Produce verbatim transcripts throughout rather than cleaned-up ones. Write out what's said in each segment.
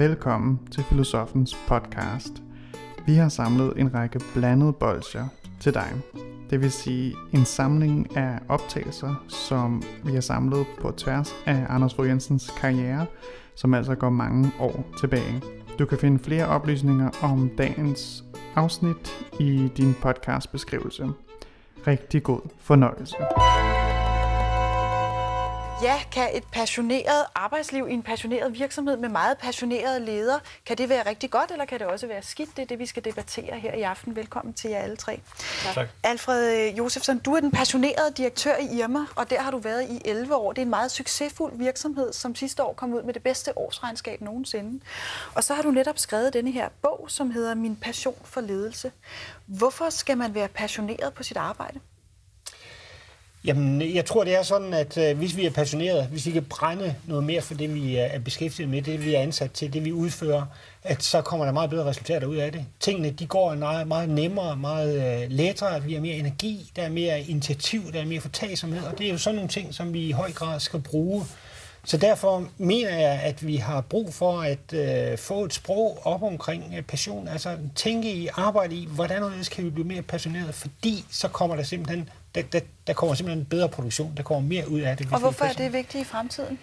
velkommen til Filosofens podcast. Vi har samlet en række blandede bolsjer til dig. Det vil sige en samling af optagelser, som vi har samlet på tværs af Anders Fogh Jensens karriere, som altså går mange år tilbage. Du kan finde flere oplysninger om dagens afsnit i din podcastbeskrivelse. Rigtig god fornøjelse. Ja, kan et passioneret arbejdsliv i en passioneret virksomhed med meget passionerede ledere, kan det være rigtig godt, eller kan det også være skidt? Det er det, vi skal debattere her i aften. Velkommen til jer alle tre. Tak. Tak. Alfred Josefsson, du er den passionerede direktør i Irma, og der har du været i elleve år. Det er en meget succesfuld virksomhed, som sidste år kom ud med det bedste årsregnskab nogensinde. Og så har du netop skrevet denne her bog, som hedder Min passion for ledelse. Hvorfor skal man være passioneret på sit arbejde? Jamen, jeg tror, det er sådan, at øh, hvis vi er passionerede, hvis vi kan brænde noget mere for det, vi er beskæftiget med, det, vi er ansat til, det, vi udfører, at så kommer der meget bedre resultater ud af det. Tingene, de går meget, meget nemmere, meget øh, lettere, vi har mere energi, der er mere initiativ, der er mere fortagsomhed, og det er jo sådan nogle ting, som vi i høj grad skal bruge. Så derfor mener jeg, at vi har brug for at øh, få et sprog op omkring øh, passion, altså tænke i, arbejde i, hvordan og kan vi blive mere passionerede, fordi så kommer der simpelthen Der, der, der kommer simpelthen en bedre produktion, der kommer mere ud af det. Og hvorfor er det vigtigt i fremtiden?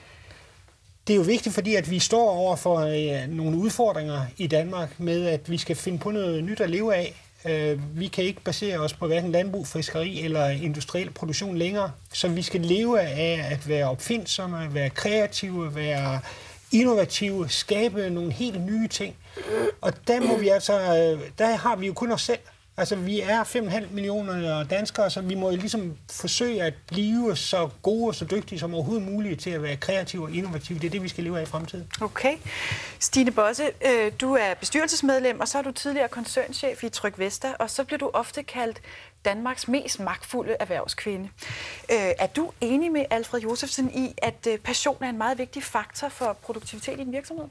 Det er jo vigtigt, fordi at vi står over for øh, nogle udfordringer i Danmark med, at vi skal finde på noget nyt at leve af. Øh, vi kan ikke basere os på hverken landbrug, fiskeri eller industriel produktion længere, så vi skal leve af at være opfindsomme, være kreative, være innovative, skabe nogle helt nye ting. Og der, må vi altså, der har vi jo kun os selv. Altså, vi er fem komma fem millioner danskere, så vi må jo ligesom forsøge at blive så gode og så dygtige som overhovedet muligt til at være kreative og innovative. Det er det, vi skal leve af i fremtiden. Okay. Stine Bosse, øh, du er bestyrelsesmedlem, og så er du tidligere koncernchef i Tryg Vesta, og så bliver du ofte kaldt Danmarks mest magtfulde erhvervskvinde. Øh, er du enig med Alfred Josefsson i, at øh, passion er en meget vigtig faktor for produktivitet i en virksomhed?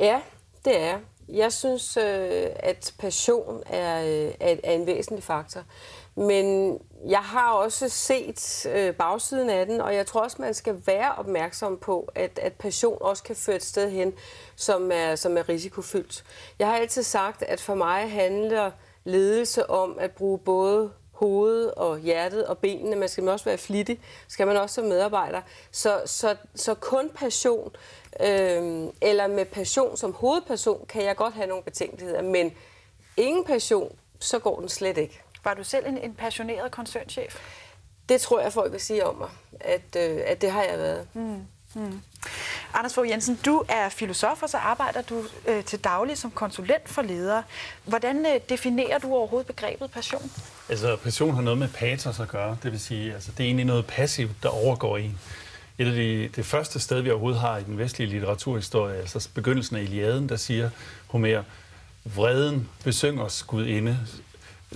Ja, det er. Jeg synes, at passion er, er en væsentlig faktor, men jeg har også set bagsiden af den, og jeg tror også, man skal være opmærksom på, at, at passion også kan føre et sted hen, som er, som er risikofyldt. Jeg har altid sagt, at for mig handler ledelse om at bruge både hovedet og hjertet og benene. Man skal også være flittig, skal man også som medarbejder. Så, så, så kun passion, øh, eller med passion som hovedperson, kan jeg godt have nogle betænkeligheder. Men ingen passion, så går den slet ikke. Var du selv en, en passioneret koncernchef? Det tror jeg, folk vil sige om mig, at, øh, at det har jeg været. Mm. Mm. Anders Fogh Jensen, du er filosof, og så arbejder du øh, til daglig som konsulent for ledere. Hvordan øh, definerer du overhovedet begrebet passion? Altså, passion har noget med patos at gøre. Det vil sige, altså, det er egentlig noget passivt, der overgår en. Et af de, det første sted, vi overhovedet har i den vestlige litteraturhistorie, altså begyndelsen af Iliaden, der siger Homer, vreden besynger skudinde,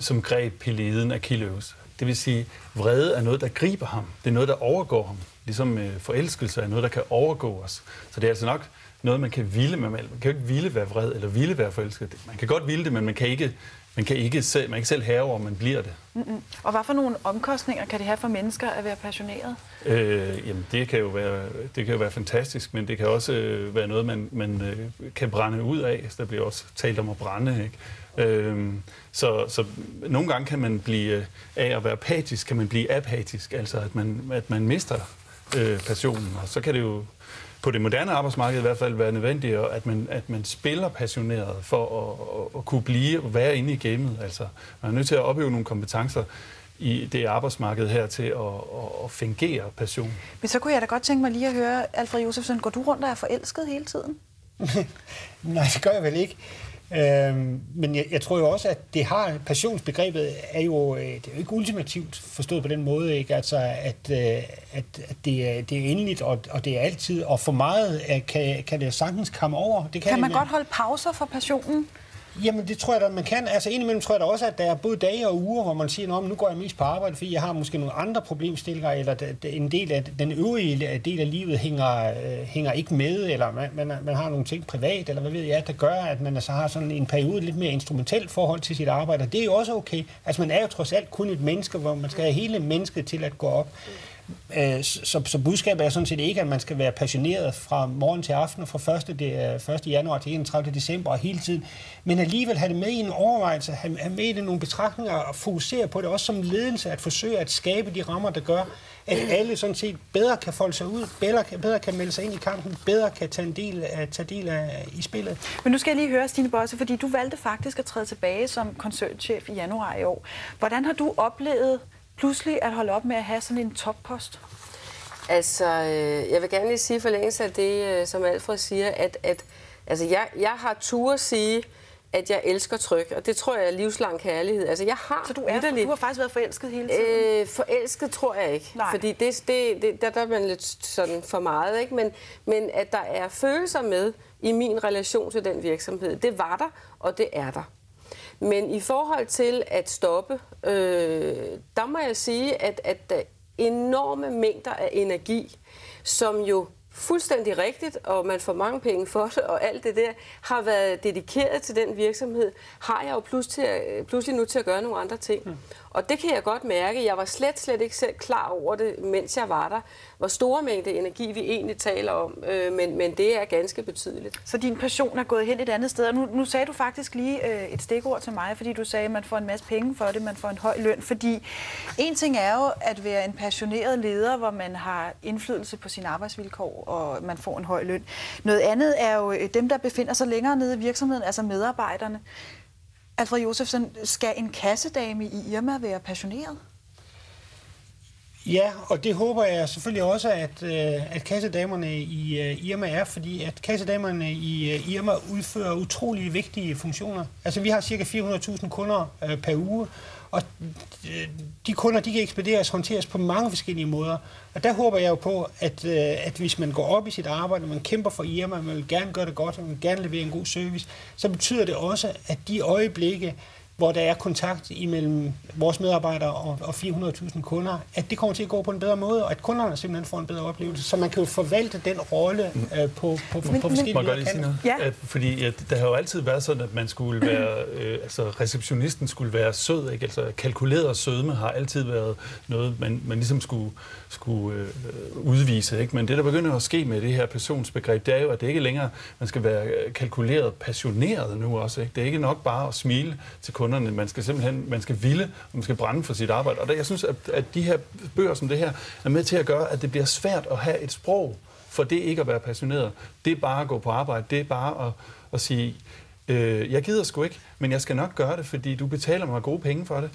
som greb Peliden af Kiløves. Det vil sige, vrede er noget, der griber ham. Det er noget, der overgår ham. Ligesom øh, forelskelse er noget, der kan overgå os. Så det er altså nok noget, man kan ville med. Man kan jo ikke ville være vred eller ville være forelsket. Man kan godt ville det, men man kan ikke, man kan ikke, selv, man kan ikke selv have over, om man bliver det. Mm-mm. Og hvad for nogle omkostninger kan det have for mennesker at være passionerede? Øh, jamen, det kan, jo være, det kan jo være fantastisk, men det kan også øh, være noget, man, man øh, kan brænde ud af. Så der bliver også talt om at brænde, ikke? Øhm, så, så nogle gange kan man blive af at være apatisk, kan man blive apatisk, altså at man, at man mister øh, passionen, og så kan det jo på det moderne arbejdsmarked i hvert fald være nødvendigt, at man, at man spiller passioneret for at, at, at kunne blive og være inde i gamet, altså man er nødt til at opøve nogle kompetencer i det arbejdsmarked her til at, at, at fungere passion. Men så kunne jeg da godt tænke mig lige at høre, Alfred Josefsson, går du rundt og er forelsket hele tiden? Nej, det gør jeg vel ikke. Øhm, men jeg, jeg tror jo også, at det har passionsbegrebet er jo, det er jo ikke ultimativt forstået på den måde, ikke? Altså, at, at, at det, er, det er endeligt, og, og det er altid, og for meget kan, kan det sagtens komme over. Det kan kan man godt holde pauser for passionen? Jamen, det tror jeg da, man kan. Altså, indimellem tror jeg da også, at der er både dage og uger, hvor man siger, nu går jeg mest på arbejde, fordi jeg har måske nogle andre problemstillinger, eller en del af, den øvrige del af livet hænger, hænger ikke med, eller man, man, man har nogle ting privat, eller hvad ved jeg, der gør, at man altså har sådan en periode lidt mere instrumentelt forhold til sit arbejde, og det er jo også okay. Altså, man er jo trods alt kun et menneske, hvor man skal have hele mennesket til at gå op. Så, så budskabet er sådan set ikke, at man skal være passioneret fra morgen til aften, fra første januar til enogtredivte december og hele tiden, men alligevel have det med i en overvejelse, have, have med i nogle betragtninger og fokusere på det, også som ledelse, at forsøge at skabe de rammer, der gør, at alle sådan set bedre kan folde sig ud, bedre, bedre kan melde sig ind i kampen, bedre kan tage en del, af, tage del af, i spillet. Men nu skal jeg lige høre, Stine Bosse, fordi du valgte faktisk at træde tilbage som koncernchef i januar i år. Hvordan har du oplevet pludselig at holde op med at have sådan en toppost? Altså, øh, jeg vil gerne lige sige forlængelse af det, øh, som Alfred siger, at, at altså, jeg, jeg har tur at sige, at jeg elsker Tryg, og det tror jeg er livslang kærlighed. Altså, jeg har Så du, er, du har faktisk været forelsket hele tiden? Øh, forelsket tror jeg ikke, Nej. fordi det, det, det, der, der er man lidt sådan for meget, ikke? Men, men at der er følelser med i min relation til den virksomhed, det var der, og det er der. Men i forhold til at stoppe, øh, der må jeg sige, at, at der er enorme mængder af energi, som jo fuldstændig rigtigt, og man får mange penge for det, og alt det der, har været dedikeret til den virksomhed, har jeg jo pludselig, pludselig nu til at gøre nogle andre ting. Mm. Og det kan jeg godt mærke. Jeg var slet, slet ikke selv klar over det, mens jeg var der. Hvor store mængde energi vi egentlig taler om, øh, men, men det er ganske betydeligt. Så din passion er gået hen et andet sted. Og nu, nu sagde du faktisk lige øh, et stikord til mig, fordi du sagde, at man får en masse penge for det, man får en høj løn. Fordi en ting er jo at være en passioneret leder, hvor man har indflydelse på sine arbejdsvilkår, og man får en høj løn. Noget andet er jo dem, der befinder sig længere nede i virksomheden, altså medarbejderne. Alfred Josefsson, skal en kassedame i Irma være passioneret? Ja, og det håber jeg selvfølgelig også, at, at kassedamerne i Irma er, fordi at kassedamerne i Irma udfører utrolig vigtige funktioner. Altså vi har cirka fire hundrede tusind kunder per uge, og de kunder, de kan ekspederes, håndteres på mange forskellige måder. Og der håber jeg jo på, at, at hvis man går op i sit arbejde, man kæmper for Irma, man vil gerne gøre det godt, man vil gerne levere en god service, så betyder det også, at de øjeblikke, hvor der er kontakt imellem vores medarbejdere og fire hundrede tusind kunder, at det kommer til at gå på en bedre måde, og at kunderne simpelthen får en bedre oplevelse. Så man kan jo forvalte den rolle øh, på, på, på, men, på forskellige måder. Må jeg godt lige sige noget? Ja. Fordi ja, der har jo altid været sådan, at man skulle være, øh, altså receptionisten skulle være sød, ikke? Altså kalkuleret og sødme har altid været noget, man, man ligesom skulle, skulle øh, udvise, ikke? Men det, der begynder at ske med det her personsbegreb, det er jo, at det ikke længere, man skal være kalkuleret passioneret nu også, ikke? Det er ikke nok bare at smile til kunder. Man skal simpelthen, man skal ville, og man skal brænde for sit arbejde. Og der, jeg synes, at, at de her bøger som det her er med til at gøre, at det bliver svært at have et sprog for det ikke at være passioneret. Det er bare at gå på arbejde. Det er bare at, at sige, øh, jeg gider sgu ikke, men jeg skal nok gøre det, fordi du betaler mig gode penge for det.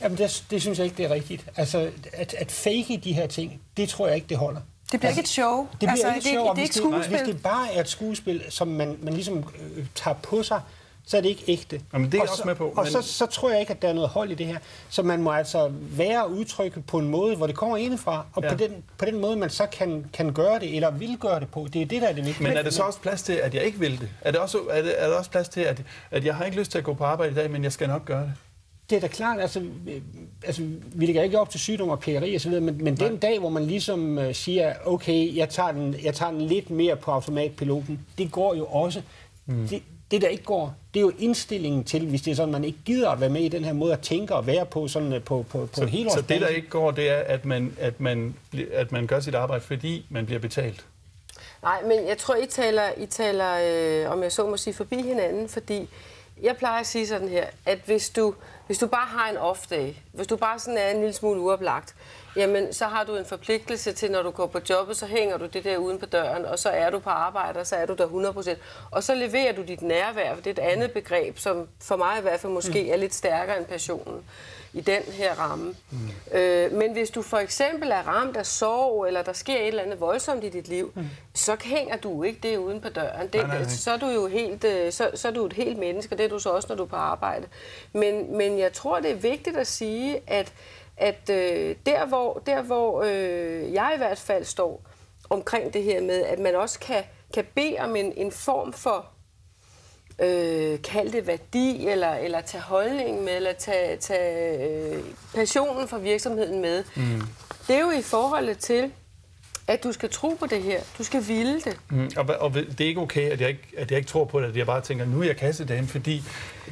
Jamen det, det synes jeg ikke, det er rigtigt. Altså at, at fake de her ting, det tror jeg ikke, det holder. Det bliver altså, ikke et show. Det bliver altså, ikke et show, det, det, det ikke skuespil. Hvis det bare er et skuespil, som man, man ligesom øh, tager på sig, så er det ikke ægte. Jamen, det er og så, også med på, men... og så, så tror jeg ikke, at der er noget hold i det her. Så man må altså være og udtrykke på en måde, hvor det kommer indefra, og ja. på, den, på den måde, man så kan, kan gøre det, eller vil gøre det på. Det er det, der er det vigtige. Men er det så også plads til, at jeg ikke vil det? Er det også, er det, er det også plads til, at, at jeg har ikke lyst til at gå på arbejde i dag, men jeg skal nok gøre det? Det er da klart, altså, altså vi ligger ikke op til sygdom og pækeri og så videre, men, men den dag, hvor man ligesom siger, okay, jeg tager den, jeg tager den lidt mere på automatpiloten, det går jo også. Mm. Det, Det, der ikke går, det er jo indstillingen til, hvis det er sådan, man ikke gider at være med i den her måde at tænke og være på sådan på, på, på helårsbasis. Så det, der ikke går, det er, at man, at, man, at man gør sit arbejde, fordi man bliver betalt? Nej, men jeg tror, I taler, I taler øh, om jeg så må sige, forbi hinanden, fordi jeg plejer at sige sådan her, at hvis du, hvis du bare har en off-day, hvis du bare sådan er en lille smule uoplagt, jamen så har du en forpligtelse til, når du går på jobbet, så hænger du det der uden på døren, og så er du på arbejde, og så er du der hundrede procent. Og så leverer du dit nærvær, for det er et andet begreb, som for mig i hvert fald måske er lidt stærkere end passionen i den her ramme. Mm. Øh, men hvis du for eksempel er ramt af sorg, eller der sker et eller andet voldsomt i dit liv, mm. så hænger du ikke det uden på døren. Det, nej, nej, nej. Så er du jo helt, så, så er du et helt menneske, og det er du så også, når du er på arbejde. Men, men jeg tror, det er vigtigt at sige, at at øh, der hvor, der, hvor øh, jeg i hvert fald står omkring det her med, at man også kan, kan bede om en, en form for, øh, kald det værdi, eller, eller tage holdningen med, eller tage, tage øh, passionen for virksomheden med. Mm. Det er jo i forhold til, at du skal tro på det her. Du skal ville det. Mm, og, og det er ikke okay, at jeg ikke, at jeg ikke tror på det, at jeg bare tænker, nu er jeg kassedagen, fordi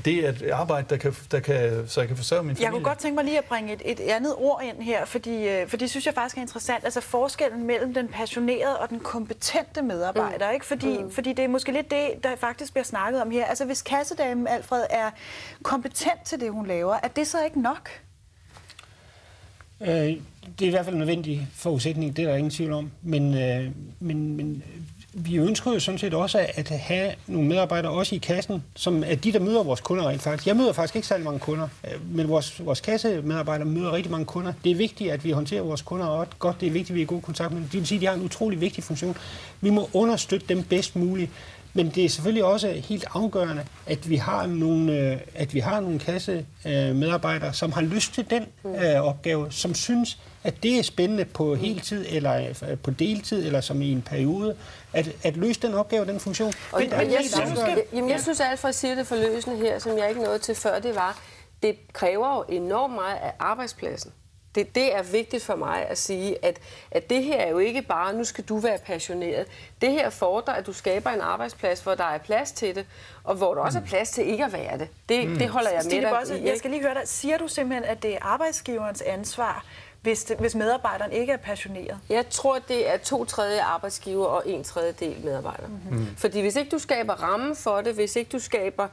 det er et arbejde, der kan, der kan, så jeg kan forsørge min familie. Jeg kunne godt tænke mig lige at bringe et, et andet ord ind her, fordi, for det synes jeg faktisk er interessant. Altså forskellen mellem den passionerede og den kompetente medarbejder. Mm. Ikke? Fordi, mm. fordi det er måske lidt det, der faktisk bliver snakket om her. Altså hvis kassedamen Alfred er kompetent til det, hun laver, er det så ikke nok? Øh, det er i hvert fald en nødvendig forudsætning, det er der ingen tvivl om, men, øh, men, men vi ønsker jo sådan set også at have nogle medarbejdere også i kassen, som er de, der møder vores kunder rent faktisk. Jeg møder faktisk ikke særlig mange kunder, øh, men vores, vores kassemedarbejdere møder rigtig mange kunder. Det er vigtigt, at vi håndterer vores kunder godt, det er vigtigt, at vi er i god kontakt med dem. Det vil sige, at de har en utrolig vigtig funktion. Vi må understøtte dem bedst muligt. Men det er selvfølgelig også helt afgørende, at vi har nogle, at vi har nogle kassemedarbejdere, som har lyst til den øh, opgave, som synes, at det er spændende på heltid eller på deltid eller som i en periode, at, at løse den opgave, den funktion. Og men, men jeg, synes, jeg, jamen, jeg synes, at Alfred siger det forløsende her, som jeg ikke nåede til før, det var, det kræver jo enormt meget af arbejdspladsen. Det, det er vigtigt for mig at sige, at, at det her er jo ikke bare, nu skal du være passioneret. Det her fordrer, at du skaber en arbejdsplads, hvor der er plads til det, og hvor der også er plads til ikke at være det. Det, mm. det holder jeg Stine med dig Bosse, i. Jeg skal lige høre dig. Siger du simpelthen, at det er arbejdsgiverens ansvar, hvis, det, hvis medarbejderen ikke er passioneret? Jeg tror, det er to tredje arbejdsgiver og en tredjedel medarbejder. Mm-hmm. Fordi hvis ikke du skaber rammen for det, hvis ikke du skaber...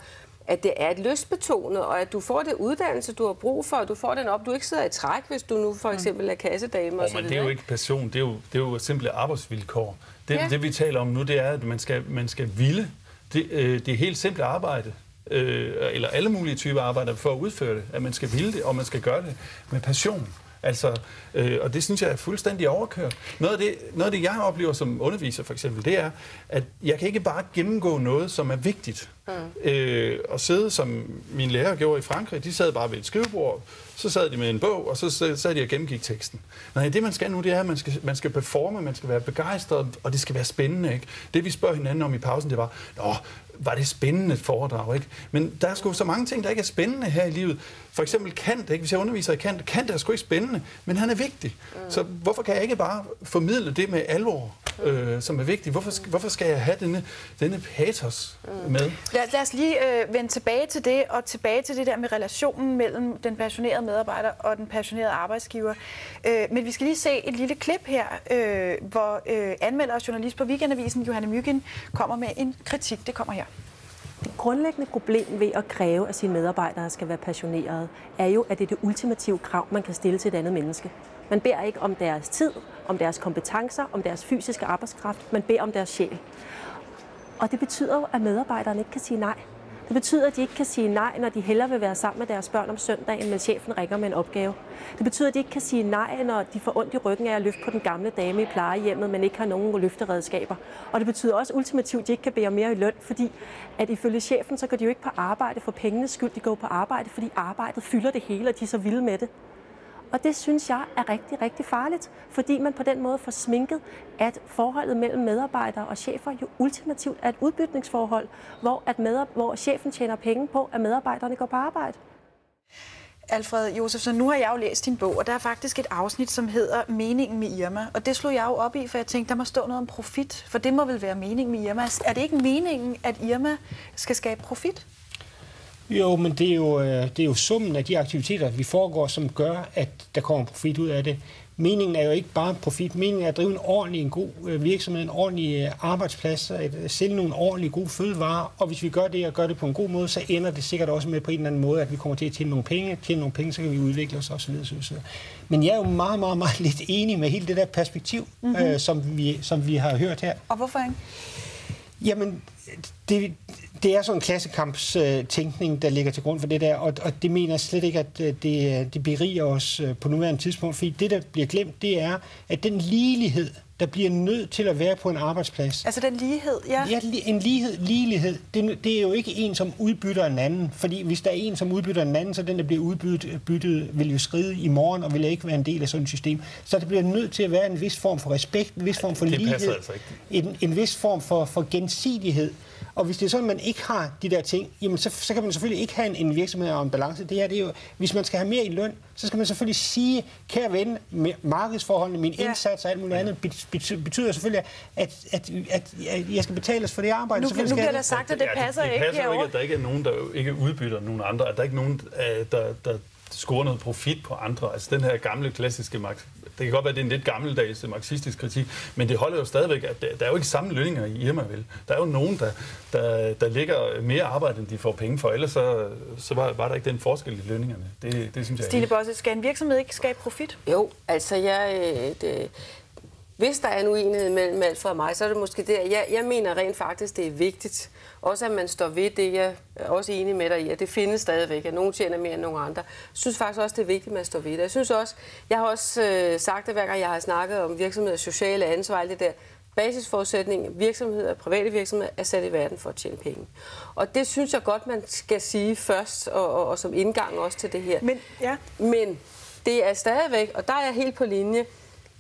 at det er et lystbetonet, og at du får det uddannelse, du har brug for, og du får den op. Du ikke sidder i træk, hvis du nu for eksempel er kassedame. Oh, men det er jo ikke passion, det er jo, det er jo simple arbejdsvilkår. Det, ja. det vi taler om nu, det er, at man skal, man skal ville. Det, øh, det er helt simple arbejde, øh, eller alle mulige typer arbejder for at udføre det, at man skal ville det, og man skal gøre det med passion. Altså, øh, og det synes jeg er fuldstændig overkørt. Noget af, det, noget af det, jeg oplever som underviser for eksempel, det er, at jeg kan ikke bare gennemgå noget, som er vigtigt. Mm. Øh, og sidde, som mine lærere gjorde i Frankrig, de sad bare ved et skrivebord, så sad de med en bog, og så sad de og gennemgik teksten. Nej, det man skal nu, det er, at man skal, man skal performe, man skal være begejstret, og det skal være spændende, ikke? Det vi spørger hinanden om i pausen, det var, nå, var det spændende foredrag, ikke? Men der er sgu så mange ting, der ikke er spændende her i livet. For eksempel Kant, ikke? Hvis jeg underviser i Kant, Kant er sgu ikke spændende, men han er vigtig. Mm. Så hvorfor kan jeg ikke bare formidle det med alvor, øh, som er vigtigt? Hvorfor, hvorfor skal jeg have denne, denne pathos mm. med? Lad, lad os lige øh, vende tilbage til det, og tilbage til det der med relationen mellem den passionerede medarbejder og den passionerede arbejdsgiver. Øh, men vi skal lige se et lille klip her, øh, hvor øh, anmelder og journalist på Weekendavisen, Johanne Mykin, kommer med en kritik. Det kommer her. Det grundlæggende problem ved at kræve, at sine medarbejdere skal være passionerede, er jo, at det er det ultimative krav, man kan stille til et andet menneske. Man beder ikke om deres tid, om deres kompetencer, om deres fysiske arbejdskraft. Man beder om deres sjæl. Og det betyder jo, at medarbejderne ikke kan sige nej. Det betyder, at de ikke kan sige nej, når de hellere vil være sammen med deres børn om søndagen, men chefen ringer med en opgave. Det betyder, at de ikke kan sige nej, når de får ondt i ryggen af at løfte på den gamle dame i plejehjemmet, men ikke har nogen løfteredskaber. Og det betyder også ultimativt, at de ikke kan bede om mere i løn, fordi at ifølge chefen, så går de jo ikke på arbejde for pengenes skyld. De går på arbejde, fordi arbejdet fylder det hele, og de er så vilde med det. Og det synes jeg er rigtig, rigtig farligt, fordi man på den måde får sminket, at forholdet mellem medarbejdere og chefer jo ultimativt er et udbytningsforhold, hvor, at med, hvor chefen tjener penge på, at medarbejderne går på arbejde. Alfred Josefsson, nu har jeg jo læst din bog, og der er faktisk et afsnit, som hedder Meningen med Irma. Og det slog jeg jo op i, for jeg tænkte, der må stå noget om profit, for det må vel være meningen med Irma. Er det ikke meningen, at Irma skal skabe profit? Jo, men det er jo, det er jo summen af de aktiviteter, vi foregår, som gør, at der kommer profit ud af det. Meningen er jo ikke bare profit. Meningen er at drive en ordentlig, en god virksomhed, en ordentlig arbejdsplads, at sælge nogle ordentlige, gode fødevarer. Og hvis vi gør det og gør det på en god måde, så ender det sikkert også med på en eller anden måde, at vi kommer til at tjene nogle penge. Tjene nogle penge, så kan vi udvikle os osv. Men jeg er jo meget, meget, meget lidt enig med hele det der perspektiv, mm-hmm. øh, som, vi, som vi har hørt her. Og hvorfor ikke? Jamen, det... Det er sådan en klassekampstænkning, der ligger til grund for det der, og, og det mener jeg slet ikke, at det, det beriger os på nuværende tidspunkt, fordi det, der bliver glemt, det er, at den ligelighed, der bliver nødt til at være på en arbejdsplads. Altså den lighed, ja? Ja, en lighed, ligelighed, det, det er jo ikke en, som udbytter en anden, fordi hvis der er en, som udbytter en anden, så den, der bliver udbyttet, vil jo skride i morgen og vil ikke være en del af sådan et system. Så det bliver nødt til at være en vis form for respekt, en vis form for lighed, altså en, en vis form for, for gensidighed. Og hvis det er sådan, at man ikke har de der ting, jamen så, så kan man selvfølgelig ikke have en, en virksomhed og en balance. Det her, det er jo, hvis man skal have mere i løn, så skal man selvfølgelig sige, kære ven, markedsforholdene, min indsats og alt muligt andet, betyder selvfølgelig, at, at, at jeg skal betales for det arbejde. Nu, nu bliver der det. sagt, at det passer ikke herovre. Det passer ikke, ikke, at der ikke er nogen, der ikke udbytter nogen andre, at der ikke er nogen, der, der scorer noget profit på andre. Altså den her gamle, klassiske magt. Det kan godt være, at det er en lidt gammeldags marxistisk kritik, men det holder jo stadigvæk, at der er jo ikke samme lønninger i Irma, vel? Der er jo nogen, der, der, der lægger mere arbejde, end de får penge for, ellers så, så var, var der ikke den forskel i lønningerne. Det, det synes jeg. Stine Bosse, skal en virksomhed ikke skabe profit? Jo, altså jeg... Det, hvis der er en uenighed mellem Alfred og mig, så er det måske der. Jeg, jeg mener rent faktisk, det er vigtigt. Også at man står ved det, jeg er også enig med dig i, at det findes stadigvæk, at nogen tjener mere end nogen andre. Jeg synes faktisk også, det er vigtigt, at man står ved det. Jeg synes også, jeg har også øh, sagt det, hver gang jeg har snakket om virksomheders sociale ansvar, det der basisforudsætning, virksomheder og private virksomheder er sat i verden for at tjene penge. Og det synes jeg godt, man skal sige først, og, og, og som indgang også til det her. Men, ja. Men det er stadigvæk, og der er jeg helt på linje,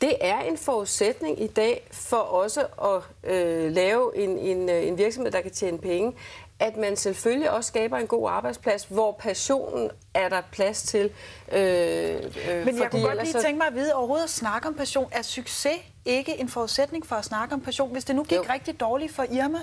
det er en forudsætning i dag for også at øh, lave en, en, en virksomhed, der kan tjene penge, at man selvfølgelig også skaber en god arbejdsplads, hvor passionen er der plads til. Øh, øh, Men jeg kunne godt lige så... tænke mig at vide, overhovedet at snakke om passion, er succes ikke en forudsætning for at snakke om passion? Hvis det nu gik jo. rigtig dårligt for Irma,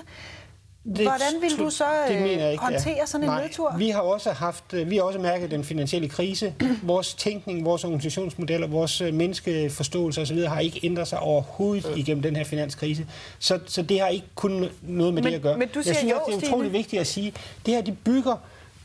hvordan vil du så øh, håndtere sådan en Nej, nedtur? Vi har også haft, vi har også mærket den finansielle krise. Vores tænkning, vores organisationsmodeller, vores menneskeforståelse og så videre har ikke ændret sig overhovedet øh. igennem den her finanskrise. Så, så det har ikke kun noget med men, det at gøre. Men du siger, jeg synes jo, også, det er utroligt vigtigt at sige, det her de bygger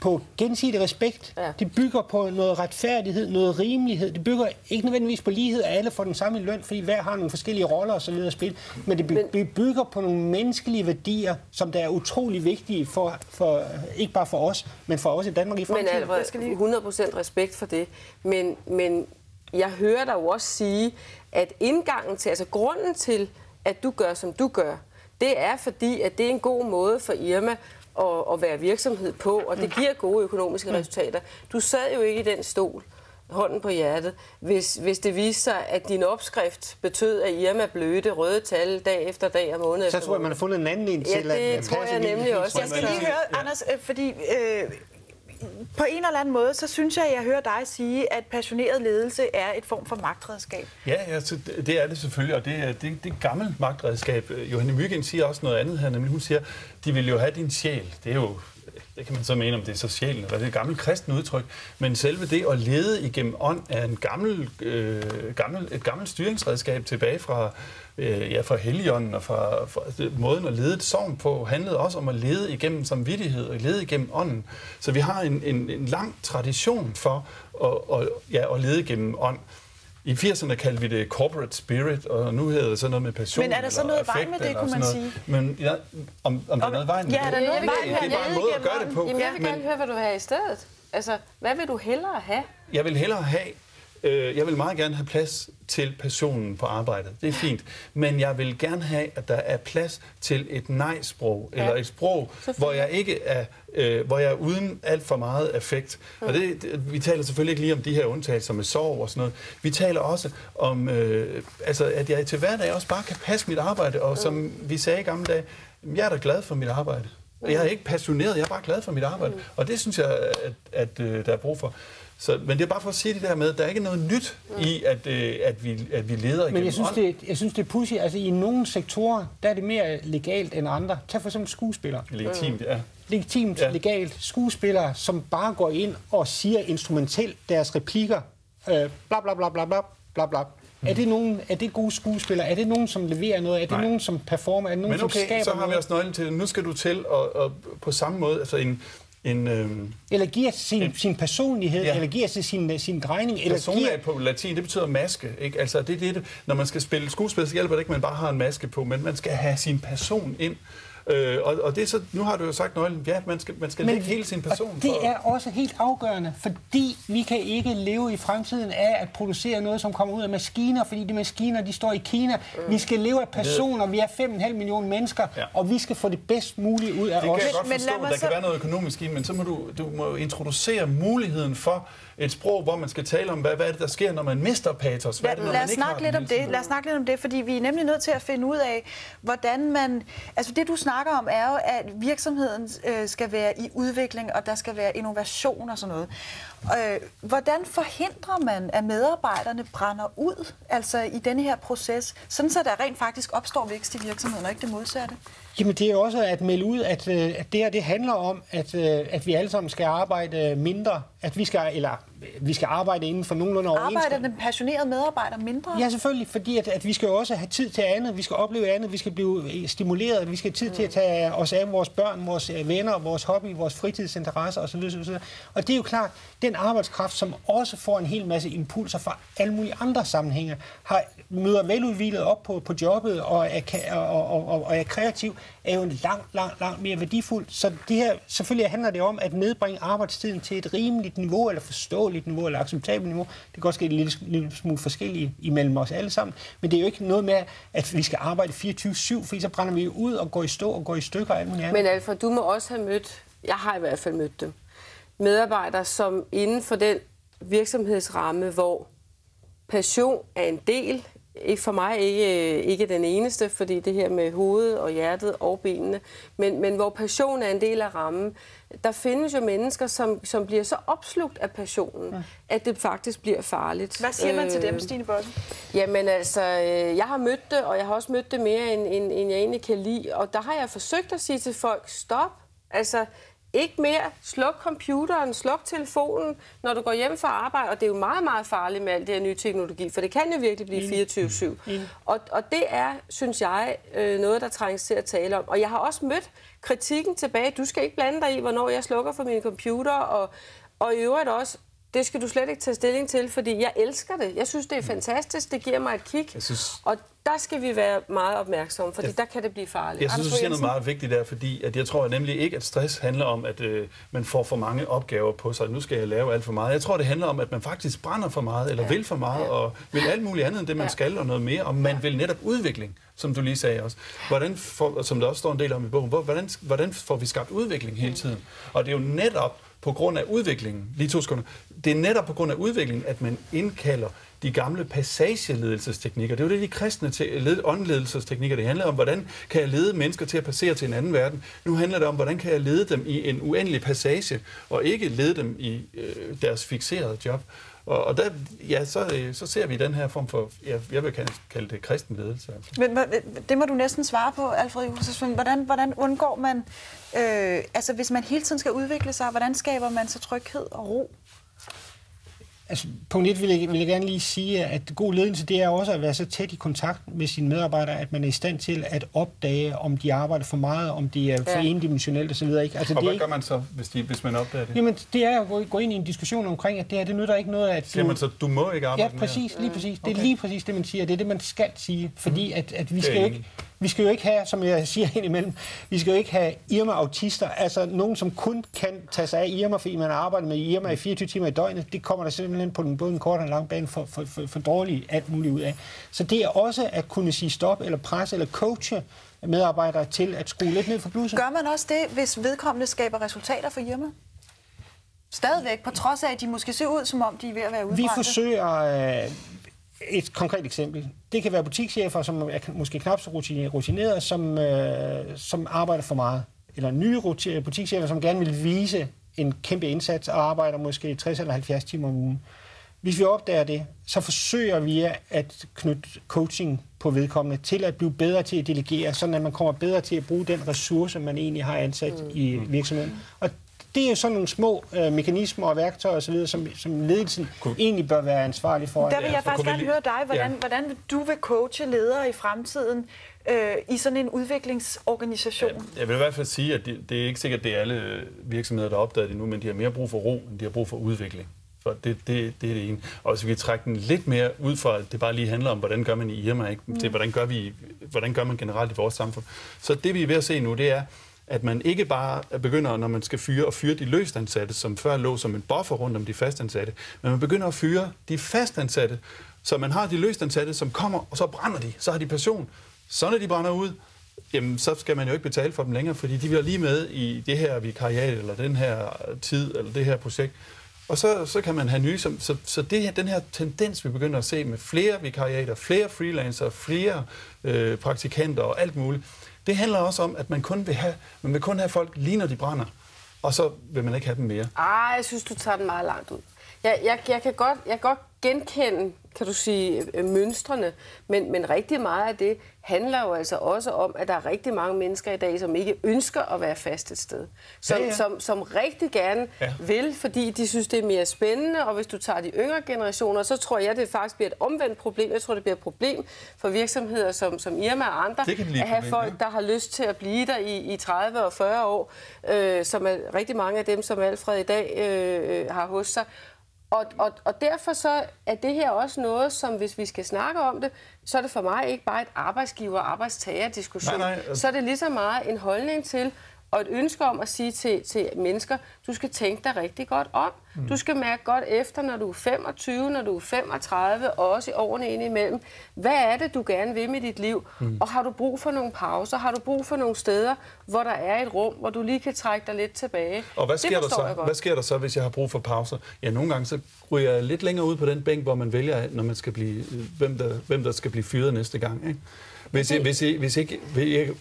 på gensidig respekt. Ja. Det bygger på noget retfærdighed, noget rimelighed. Det bygger ikke nødvendigvis på lighed, at alle får den samme løn, fordi hver har nogle forskellige roller og så videre at spille. Men det bygger på nogle menneskelige værdier, som der er utrolig vigtige for, for ikke bare for os, men for os i Danmark i fremtiden. Men Alfred, hundrede procent respekt for det. Men, men jeg hører dig jo også sige, at indgangen til, altså grunden til, at du gør, som du gør, det er fordi, at det er en god måde for Irma og være virksomhed på, og det giver gode økonomiske resultater. Du sad jo ikke i den stol, hånden på hjertet, hvis, hvis det viste sig, at din opskrift betød, at Irma blødte røde tal dag efter dag og måned efter. Så tror jeg, man har fundet en anden en til. Ja, det at, tror jeg, jeg nemlig også. Jeg skal lige høre, ja. Anders, fordi øh, på en eller anden måde, så synes jeg, at jeg hører dig sige, at passioneret ledelse er et form for magtredskab. Ja, ja det er det selvfølgelig, og det er det, det gammelt magtredskab. Johanne Mykin siger også noget andet her, nemlig hun siger, de vil jo have din sjæl. Det er jo, det kan man så mene, om det er så sjælen, eller det er et gammelt kristen udtryk, men selve det at lede igennem ånd er en gammel, øh, gammel, et gammelt styringsredskab tilbage fra, øh, ja, fra Helligånden og fra, fra måden at lede et sogn på, handlede også om at lede igennem samvittighed og lede igennem ånden. Så vi har en, en, en lang tradition for at, at, ja, at lede igennem ånd. I firserne kaldte vi det corporate spirit, og nu hedder det sådan noget med passion. Men er der så noget vej med det, kunne man sige? Men ja, om, om der er noget vej med det? Ja, der er noget vej med det. Det er bare en måde at gøre det på. Jamen, jeg vil gerne høre, hvad du vil have i stedet. Altså, hvad vil du hellere have? Jeg vil hellere have... Øh, jeg vil meget gerne have plads til passionen på arbejdet. Det er fint. Men jeg vil gerne have, at der er plads til et nej-sprog, ja. eller et sprog, hvor jeg ikke er... Øh, hvor jeg er uden alt for meget affekt. Mm. Og det, det, vi taler selvfølgelig ikke lige om de her undtagelser med sorg og sådan noget. Vi taler også om, øh, altså, at jeg til hverdag også bare kan passe mit arbejde, og mm. som vi sagde i gamle dage, jeg er da glad for mit arbejde. Mm. Jeg er ikke passioneret, jeg er bare glad for mit arbejde. Mm. Og det synes jeg, at, at, at der er brug for. Så, men det er bare for at sige det der med, at der er ikke noget nyt i, at, øh, at, vi, at vi leder igennem. Men jeg synes, det, jeg synes, det er pudsigt. Altså i nogle sektorer, der er det mere legalt end andre. Tag for eksempel skuespillere. Legitimt, ja. Legitimt, ja. legalt. Skuespillere, som bare går ind og siger instrumentelt deres replikker. Øh, bla bla bla bla bla bla bla. Mm. Er det nogen, er det gode skuespillere? Er det nogen, som leverer noget? Er det Nej. nogen, som performer? Er det nogen, men okay, som skaber så har vi også nøglen til det. Nu skal du til og, og på samme måde, altså en... En, øhm, eller giver sin, en, sin personlighed, ja. eller giver sin, sin drejning. Persona giver... på latin, det betyder maske. Ikke? Altså, det, det, det, når man skal spille skuespil, så hjælper det ikke, man bare har en maske på, men man skal have sin person ind. Øh, og, og det er så, nu har du jo sagt nøglen, ja, man skal, man skal men, lægge hele sin person. Det for... er også helt afgørende, fordi vi kan ikke leve i fremtiden af at producere noget, som kommer ud af maskiner, fordi de maskiner, de står i Kina. Øh. Vi skal leve af personer, vi er fem komma fem millioner mennesker, ja. og vi skal få det bedst mulige ud af os. Det kan os. jeg godt forstå, men, men der så... kan være noget økonomisk i, men så må du, du må introducere muligheden for et sprog, hvor man skal tale om, hvad, hvad er det, der sker, når man mister patos. Hvad er det, når lad os snakke lidt om det, lad os snakke lidt om det, fordi vi er nemlig nødt til at finde ud af, hvordan man, altså det du snakker snakker om, er jo, at virksomheden øh, skal være i udvikling, og der skal være innovation og sådan noget. Øh, hvordan forhindrer man, at medarbejderne brænder ud altså i denne her proces, sådan så der rent faktisk opstår vækst i virksomheden, og ikke det modsatte? Jamen det er jo også at melde ud, at, at det her det handler om, at, at vi alle sammen skal arbejde mindre, at vi skal, eller, vi skal arbejde inden for nogenlunde overenskomst. Arbejder den passionerede medarbejder mindre? Ja, selvfølgelig, fordi at, at vi skal jo også have tid til andet, vi skal opleve andet, vi skal blive stimuleret, vi skal have tid mm. til at tage os af vores børn, vores venner, vores hobby, vores fritidsinteresser osv. osv. Og det er jo klart, den arbejdskraft, som også får en hel masse impulser fra alle mulige andre sammenhænge, har, møder veludvilet op på, på jobbet og er, og, og, og, og er kreativ, er jo en langt, langt, langt mere værdifuld. Så det her, selvfølgelig handler det om at nedbringe arbejdstiden til et rimeligt niveau, eller forståeligt niveau, eller acceptabelt niveau. Det kan godt ske en lille, lille smule forskellige imellem os alle sammen. Men det er jo ikke noget med, at vi skal arbejde fireogtyve syv, for så brænder vi jo ud og går i stå og går i stykker og alt muligt andet. Men Alfred, du må også have mødt, jeg har i hvert fald mødt dem, medarbejdere, som inden for den virksomhedsramme, hvor passion er en del, ikke for mig, ikke, ikke den eneste, fordi det her med hovedet og hjertet og benene, men, men hvor passion er en del af rammen, der findes jo mennesker, som, som bliver så opslugt af passionen, ja. At det faktisk bliver farligt. Hvad siger man øh, til dem, Stine Bosse? Jamen altså, jeg har mødt det, og jeg har også mødt det mere, end, end, end jeg egentlig kan lide, og der har jeg forsøgt at sige til folk, stop, altså ikke mere, sluk computeren, sluk telefonen, når du går hjem fra arbejde, og det er jo meget, meget farligt med al det her nye teknologi, for det kan jo virkelig blive fireogtyve syv. Mm. Og, og det er, synes jeg, noget, der trænges til at tale om. Og jeg har også mødt kritikken tilbage, du skal ikke blande dig i, hvornår jeg slukker for min computer, og, og i øvrigt også, det skal du slet ikke tage stilling til, fordi jeg elsker det. Jeg synes, det er fantastisk, det giver mig et kick, synes... og der skal vi være meget opmærksomme, fordi jeg... der kan det blive farligt. Jeg synes, Anders, du siger noget meget vigtigt der, fordi at jeg tror nemlig ikke, at stress handler om, at øh, man får for mange opgaver på sig, nu skal jeg lave alt for meget. Jeg tror, det handler om, at man faktisk brænder for meget, eller ja. vil for meget, ja. og vil alt muligt andet end det, man ja. skal, og noget mere, og man ja. vil netop udvikling, som du lige sagde også. Hvordan får, som der også står en del om i bogen, hvordan, hvordan får vi skabt udvikling hele tiden? Og det er jo netop på grund af udviklingen, lige to sekunder, det er netop på grund af udviklingen, at man indkalder de gamle passageledelsesteknikker. Det er jo det, de kristne te- åndeledelsesteknikker, det handler om. Hvordan kan jeg lede mennesker til at passere til en anden verden? Nu handler det om, hvordan kan jeg lede dem i en uendelig passage, og ikke lede dem i øh, deres fikserede job. Og, og der, ja, så, så ser vi den her form for, ja, jeg vil kalde det kristen ledelse. Altså. Men det må du næsten svare på, Alfred Josefsson. Hvordan, hvordan undgår man, øh, altså hvis man hele tiden skal udvikle sig, hvordan skaber man så tryghed og ro? Altså, punkt et vil jeg, vil jeg gerne lige sige, at god ledelse, det er også at være så tæt i kontakt med sine medarbejdere, at man er i stand til at opdage, om de arbejder for meget, om de er for endimensionelt osv. Altså, og det hvad ikke... gør man så, hvis, de, hvis man opdager det? Jamen, det er at gå ind i en diskussion omkring, at det her, det nytter ikke noget, at du... Jamen, så du må ikke arbejde mere? Ja, præcis, lige præcis. Det er okay. lige præcis det, man siger. Det er det, man skal sige, fordi at, at vi skal jo ikke... Vi skal jo ikke have, som jeg siger indimellem, vi skal jo ikke have Irma-autister, altså nogen, som kun kan tage sig af Irma, fordi man arbejder med Irma i fireogtyve timer i døgnet. Det kommer der simpelthen på den både en kort og en lang bane for, for, for, for dårligt alt muligt ud af. Så det er også at kunne sige stop, eller presse, eller coache medarbejdere til at skrue lidt ned for blusen. Gør man også det, hvis vedkommende skaber resultater for Irma? Stadigvæk, på trods af, at de måske ser ud, som om de er ved at være udbrændte. Vi forsøger... Øh, Et konkret eksempel. Det kan være butikschefer, som er måske knap så rutinerede, som, øh, som arbejder for meget. Eller nye butikschefer, som gerne vil vise en kæmpe indsats og arbejder måske tres eller halvfjerds timer om ugen. Hvis vi opdager det, så forsøger vi at knytte coaching på vedkommende til at blive bedre til at delegere, sådan at man kommer bedre til at bruge den ressource, man egentlig har ansat i virksomheden. Og det er jo sådan nogle små øh, mekanismer og værktøjer osv., som, som ledelsen cool. egentlig bør være ansvarlig for. Der vil jeg faktisk gerne høre dig, hvordan, ja. hvordan du vil coache ledere i fremtiden øh, i sådan en udviklingsorganisation? Jeg, jeg vil i hvert fald sige, at det, det er ikke sikkert, at det er alle virksomheder, der opdager det nu, men de har mere brug for ro, end de har brug for udvikling. Så det, det, det er det ene. Og hvis vi kan trække den lidt mere ud fra, det bare lige handler om, hvordan gør man i Irma, ikke? Mm. Til, hvordan, gør vi, hvordan gør man generelt i vores samfund. Så det vi er ved at se nu, det er, at man ikke bare begynder, når man skal fyre, og fyre de løstansatte, som før lå som en buffer rundt om de fastansatte, men man begynder at fyre de fastansatte, så man har de løstansatte, som kommer, og så brænder de, så har de passion. Så når de brænder ud, jamen, så skal man jo ikke betale for dem længere, fordi de bliver lige med i det her vikariat, eller den her tid, eller det her projekt. Og så, så kan man have nye, som, så, så det her, den her tendens, vi begynder at se med flere vikariater, flere freelancere, flere øh, praktikanter og alt muligt, Det handler også om, at man kun vil have, man vil kun have folk lige når de brænder, og så vil man ikke have dem mere. Ah, jeg synes, du tager den meget langt ud. Jeg, jeg, jeg, kan, godt, jeg kan godt genkende, kan du sige, mønstrene, men, men rigtig meget af det handler jo altså også om, at der er rigtig mange mennesker i dag, som ikke ønsker at være fast et sted. Som, ja, ja. som, som rigtig gerne ja. vil, fordi de synes, det er mere spændende, og hvis du tager de yngre generationer, så tror jeg, det faktisk bliver et omvendt problem. Jeg tror, det bliver et problem for virksomheder som, som Irma og andre, at have folk, ja. der har lyst til at blive der i, i tredive og fyrre år, øh, som er rigtig mange af dem, som Alfred i dag øh, har hos sig. Og, og, og derfor så er det her også noget, som hvis vi skal snakke om det, så er det for mig ikke bare et arbejdsgiver- og arbejdstager-diskussion. Nej, nej. Så er det lige så meget en holdning til og et ønske om at sige til, til mennesker, du skal tænke dig rigtig godt om. Mm. Du skal mærke godt efter, når du er femogtyve, når du er femogtredive, og også i årene indimellem. Hvad er det, du gerne vil med dit liv? Mm. Og har du brug for nogle pauser? Har du brug for nogle steder, hvor der er et rum, hvor du lige kan trække dig lidt tilbage? Og hvad sker, der så? Hvad sker der så, hvis jeg har brug for pauser? Ja, nogle gange så ryger jeg lidt længere ud på den bænk, hvor man vælger, når man skal blive, hvem, der, hvem der skal blive fyret næste gang, ikke? Hvis, jeg, hvis, jeg, hvis, ikke,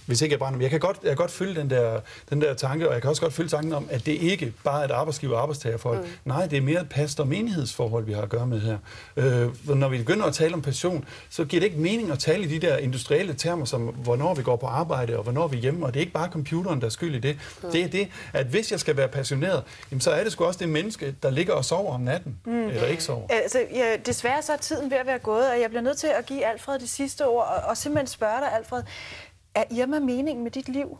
hvis ikke jeg brænder, jeg kan godt, jeg kan godt følge den der, den der tanke, og jeg kan også godt følge tanken om, at det ikke bare er et arbejdsgiver- og arbejdstagerforhold. Mm. Nej, det er mere et past- og menighedsforhold, vi har at gøre med her. Øh, når vi begynder at tale om passion, så giver det ikke mening at tale i de der industrielle termer, som hvornår vi går på arbejde, og hvornår vi er hjemme, og det er ikke bare computeren, der er skyld i det. Mm. Det er det, at hvis jeg skal være passioneret, jamen, så er det sgu også det menneske, der ligger og sover om natten, mm. eller ikke sover. Altså, ja, desværre så er tiden ved at være gået, og jeg bliver nødt til at give Alfred det sidste ord, og, og simpelthen spørger dig, Alfred, er Irma meningen med dit liv?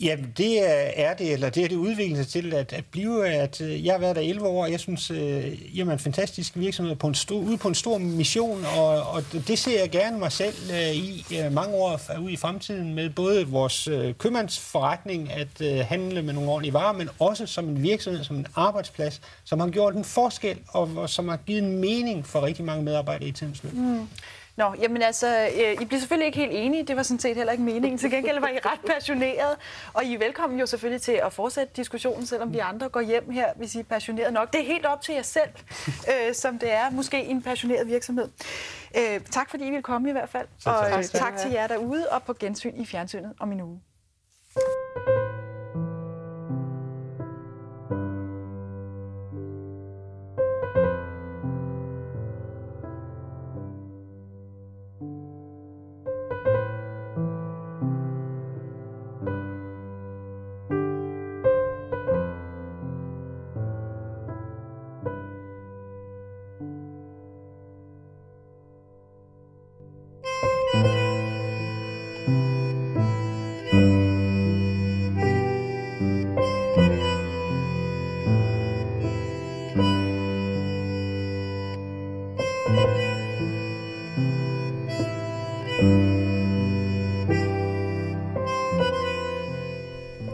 Jamen, det er det, eller det er det udviklende til at, at blive, at jeg har været der elleve år, og jeg synes, uh, Irma er en fantastisk virksomhed på en sto, ude på en stor mission, og, og det ser jeg gerne mig selv uh, i uh, mange år ude i fremtiden med både vores uh, købmandsforretning, at uh, handle med nogle ordentlige varer, men også som en virksomhed, som en arbejdsplads, som har gjort en forskel, og, og som har givet en mening for rigtig mange medarbejdere i tidens løb. Mm. Nå, jamen altså, I bliver selvfølgelig ikke helt enige, det var sådan set heller ikke meningen. Til gengæld var I ret passionerede, og I er velkommen jo selvfølgelig til at fortsætte diskussionen, selvom vi andre går hjem her, hvis I er passionerede nok. Det er helt op til jer selv, øh, som det er måske en passioneret virksomhed. Øh, tak fordi I ville komme i hvert fald, og tak, tak til jer derude, og på gensyn i fjernsynet om en uge.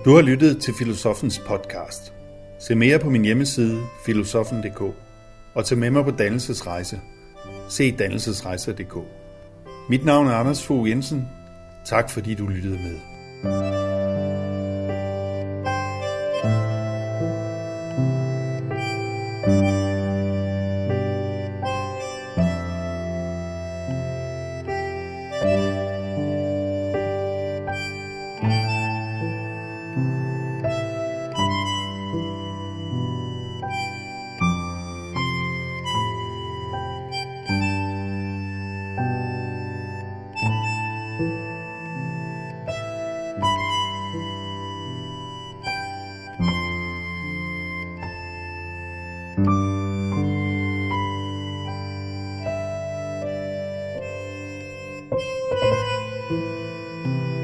Du har lyttet til Filosofens podcast. Se mere på min hjemmeside filosoffen punktum d k og tag med mig på Dannelsesrejse. Se dannelsesrejser punktum d k. Mit navn er Anders Fogh Jensen. Tak fordi du lyttede med. Thank you.